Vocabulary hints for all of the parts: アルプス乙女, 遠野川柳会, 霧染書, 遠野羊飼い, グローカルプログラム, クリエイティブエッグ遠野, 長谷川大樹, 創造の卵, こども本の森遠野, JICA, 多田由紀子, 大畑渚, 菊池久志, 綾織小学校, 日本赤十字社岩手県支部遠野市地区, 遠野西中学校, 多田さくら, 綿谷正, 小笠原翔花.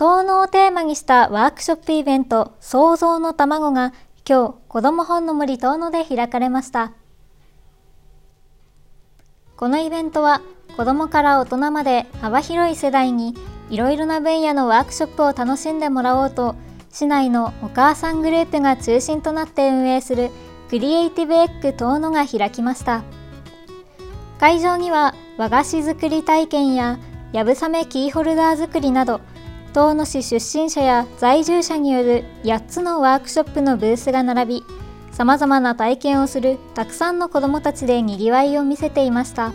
遠野をテーマにしたワークショップイベント「創造の卵」が今日、こども本の森遠野で開かれました。このイベントは子どもから大人まで幅広い世代にいろいろな分野のワークショップを楽しんでもらおうと、市内のお母さんグループが中心となって運営するクリエイティブエッグ遠野が開きました。会場には和菓子作り体験ややぶさめキーホルダー作りなど、遠野市出身者や在住者による8つのワークショップのブースが並び、さまざまな体験をするたくさんの子どもたちでにぎわいを見せていました。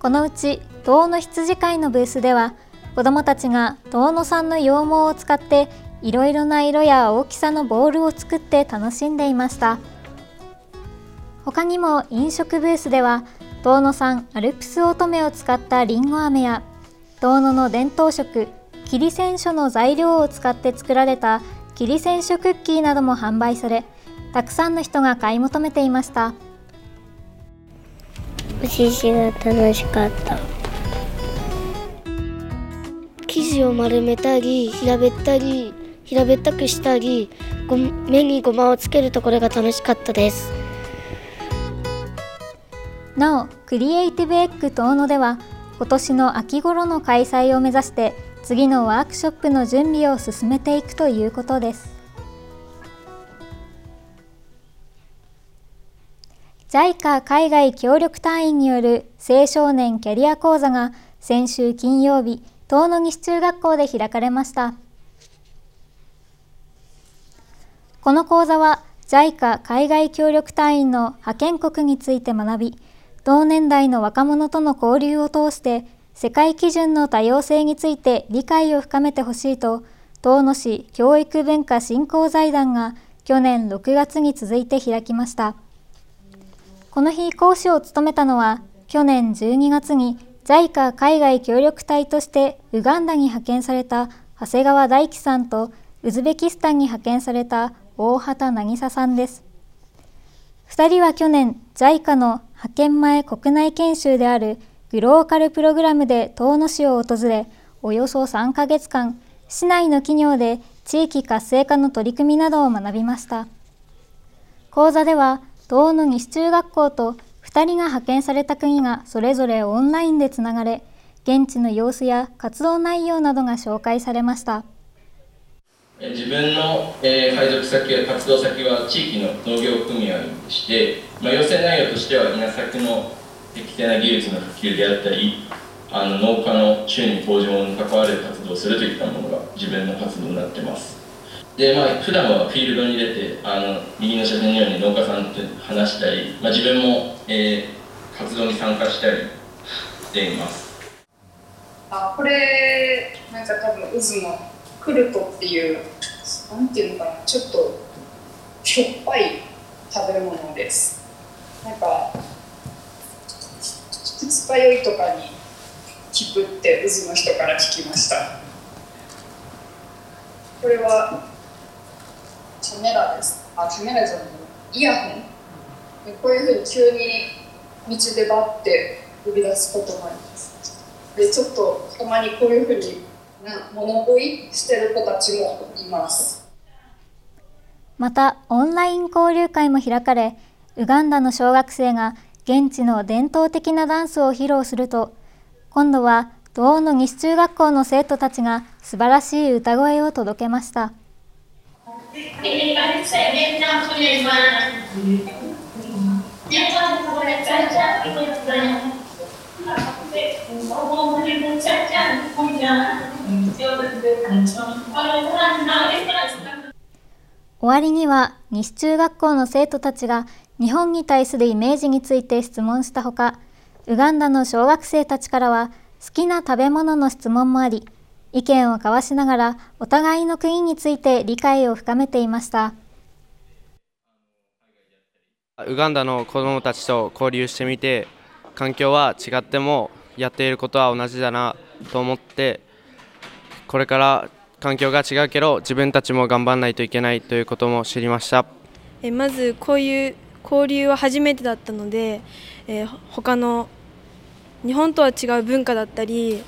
このうち遠野羊飼いのブースでは、子どもたちが遠野産の羊毛を使っていろいろな色や大きさのボールを作って楽しんでいました。他にも飲食ブースでは、遠野産アルプス乙女を使ったりんご飴や遠野の伝統食霧染書の材料を使って作られた霧染書クッキーなども販売され、たくさんの人が買い求めていました。お寿司が楽しかった。生地を丸めたり平べったくしたり、目にごまをつけるところが楽しかったです。なお、クリエイティブエッグ遠野では今年の秋頃の開催を目指して、次のワークショップの準備を進めていくということです。JICA 海外協力隊員による青少年キャリア講座が先週金曜日、遠野西中学校で開かれました。この講座は JICA 海外協力隊員の派遣国について学び、同年代の若者との交流を通して世界基準の多様性について理解を深めてほしいと、遠野市教育文化振興財団が去年6月に続いて開きました。この日、講師を務めたのは、去年12月に JICA 海外協力隊としてウガンダに派遣された長谷川大樹さんと、ウズベキスタンに派遣された大畑渚さんです。2人は去年、JICA の派遣前国内研修であるグローカルプログラムで遠野市を訪れ、およそ3ヶ月間、市内の企業で地域活性化の取り組みなどを学びました。講座では、遠野西中学校と2人が派遣された国がそれぞれオンラインでつながれ、現地の様子や活動内容などが紹介されました。自分の配属先や活動先は地域の農業組合でして、要請内容としては稲作の適正な技術の普及であったり、農家の収入向上に関わる活動をするといったものが自分の活動になっています。で普段はフィールドに出て、右の写真のように農家さんと話したり、自分も、活動に参加したりしています。これなんか多分渦のクルトっていう、なんていうのかな、ちょっとしょっぱい食べ物です。なんか二日酔いとかに効くって渦の人から聞きました。これはカメラです。カメラじゃない、イヤホン。こういうふうに急に道でバッて呼び出すこともあります。で、ちょっとたまにこういうふうに物乞いしてる子たちもいます。また、オンライン交流会も開かれ、ウガンダの小学生が現地の伝統的なダンスを披露すると、今度は遠野西中学校の生徒たちが素晴らしい歌声を届けました。終わりには西中学校の生徒たちが日本に対するイメージについて質問したほか、ウガンダの小学生たちからは好きな食べ物の質問もあり、意見を交わしながらお互いの国について理解を深めていました。ウガンダの子どもたちと交流してみて、環境は違ってもやっていることは同じだなと思って、これから環境が違うけど自分たちも頑張らないといけないということも知りました。まずこういう交流は初めてだったので、他の日本とは違う文化だったり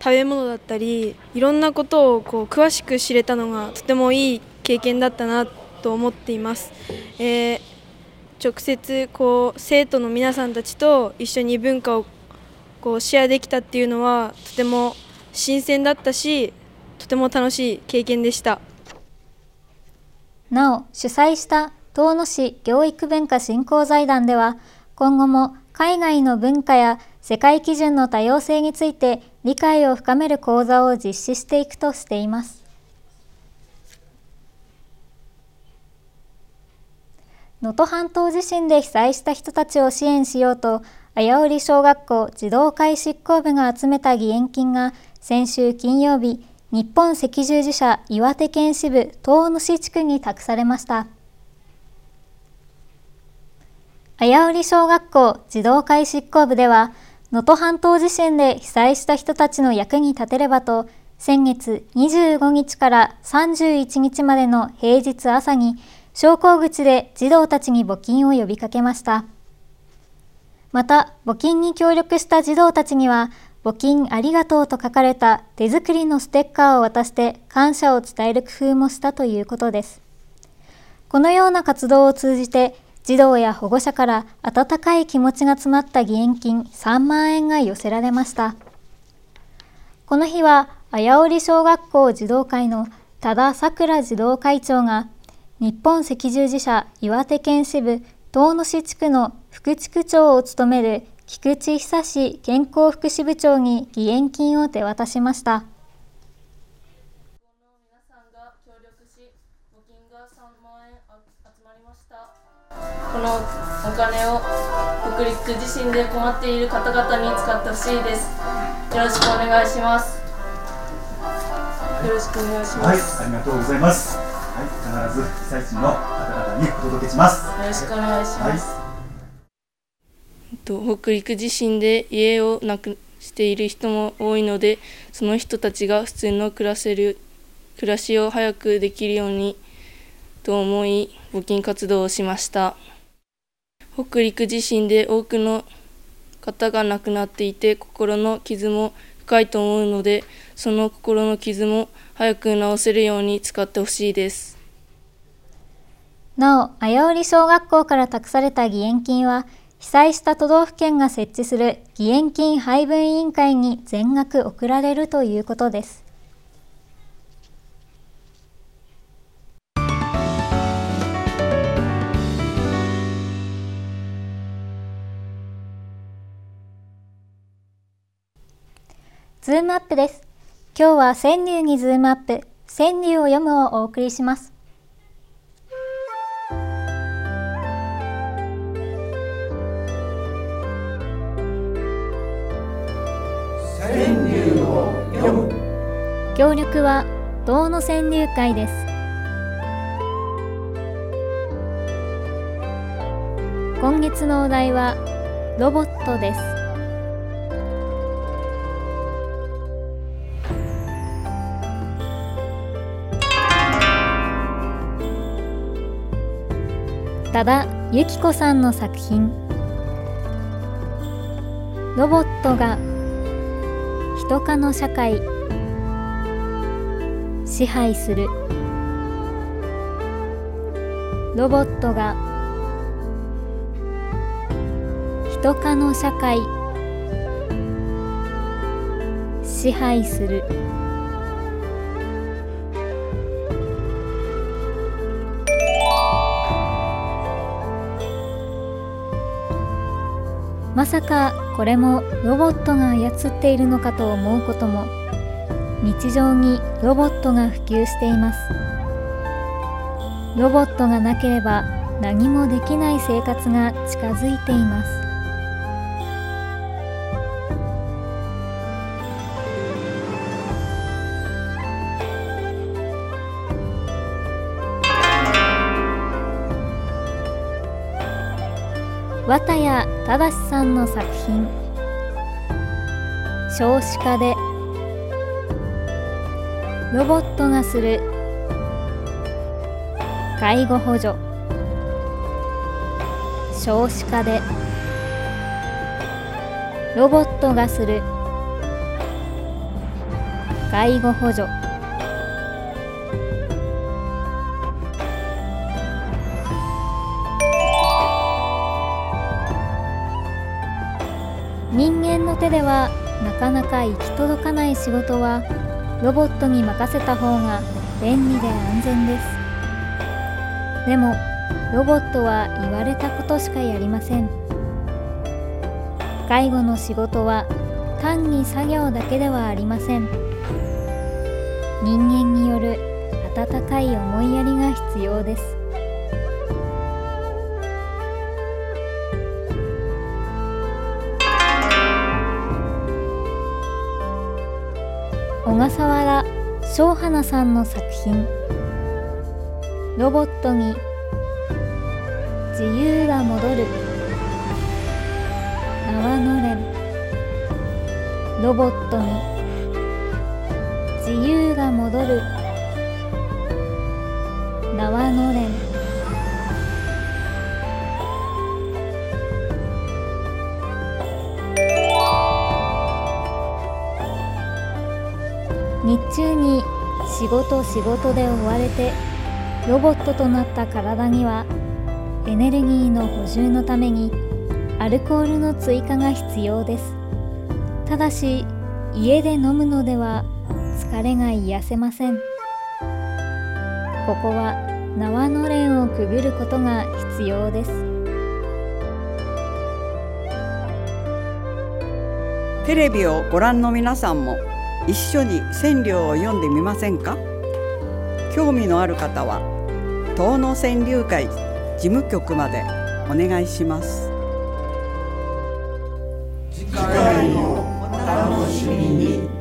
食べ物だったりいろんなことを詳しく知れたのがとてもいい経験だったなと思っています。直接生徒の皆さんたちと一緒に文化をシェアできたっていうのはとても新鮮だったし、とても楽しい経験でした。なお、主催した遠野市教育文化振興財団では、今後も海外の文化や世界基準の多様性について理解を深める講座を実施していくとしています。能登半島地震で被災した人たちを支援しようと、綾織小学校児童会執行部が集めた義援金が先週金曜日、日本赤十字社岩手県支部遠野市地区に託されました。綾織小学校児童会執行部では、能登半島地震で被災した人たちの役に立てればと、先月25日から31日までの平日朝に、昇降口で児童たちに募金を呼びかけました。また、募金に協力した児童たちには、募金ありがとうと書かれた手作りのステッカーを渡して感謝を伝える工夫もしたということです。このような活動を通じて、児童や保護者から温かい気持ちが詰まった義援金3万円が寄せられました。この日は、綾織小学校児童会の多田さくら児童会長が、日本赤十字社岩手県支部遠野市地区の副地区長を務める菊池久志健康福祉部長に義援金を手渡しました。このお金を北陸地震で困っている方々に使ってほしいです。よろしくお願いします。よろしくお願いします。はい、ありがとうございます。はい、必ず被災地の方々にお届けします。よろしくお願いします。はい、北陸地震で家をなくしている人も多いので、その人たちが普通の暮らしを早くできるようにと思い、募金活動をしました。北陸地震で多くの方が亡くなっていて、心の傷も深いと思うので、その心の傷も早く治せるように使ってほしいです。なお、綾織小学校から託された義援金は、被災した都道府県が設置する義援金配分委員会に全額送られるということです。ズームアップです。今日は川柳にズームアップ、川柳を読むをお送りします。川柳を読む。協力は遠野川柳会です。今月のお題はロボットです。多田由紀子さんの作品。ロボットが人化の社会支配する。ロボットが人化の社会支配する。まさかこれもロボットが操っているのかと思うことも。日常にロボットが普及しています。ロボットがなければ何もできない生活が近づいています。綿谷正さんの作品、少子化でロボットがする介護補助。少子化でロボットがする介護補助。人間の手ではなかなか行き届かない仕事はロボットに任せた方が便利で安全です。でもロボットは言われたことしかやりません。介護の仕事は単に作業だけではありません。人間による温かい思いやりが必要です。小笠原翔花さんの作品、ロボットに自由が戻る縄のれん。ロボットに自由が戻る縄のれん。日中に仕事で追われてロボットとなった体にはエネルギーの補充のためにアルコールの追加が必要です。ただし家で飲むのでは疲れが癒せません。ここは縄のれんをくぐることが必要です。テレビをご覧の皆さんも一緒に川柳を読んでみませんか？興味のある方は遠野川柳会事務局までお願いします。次回をお楽しみに。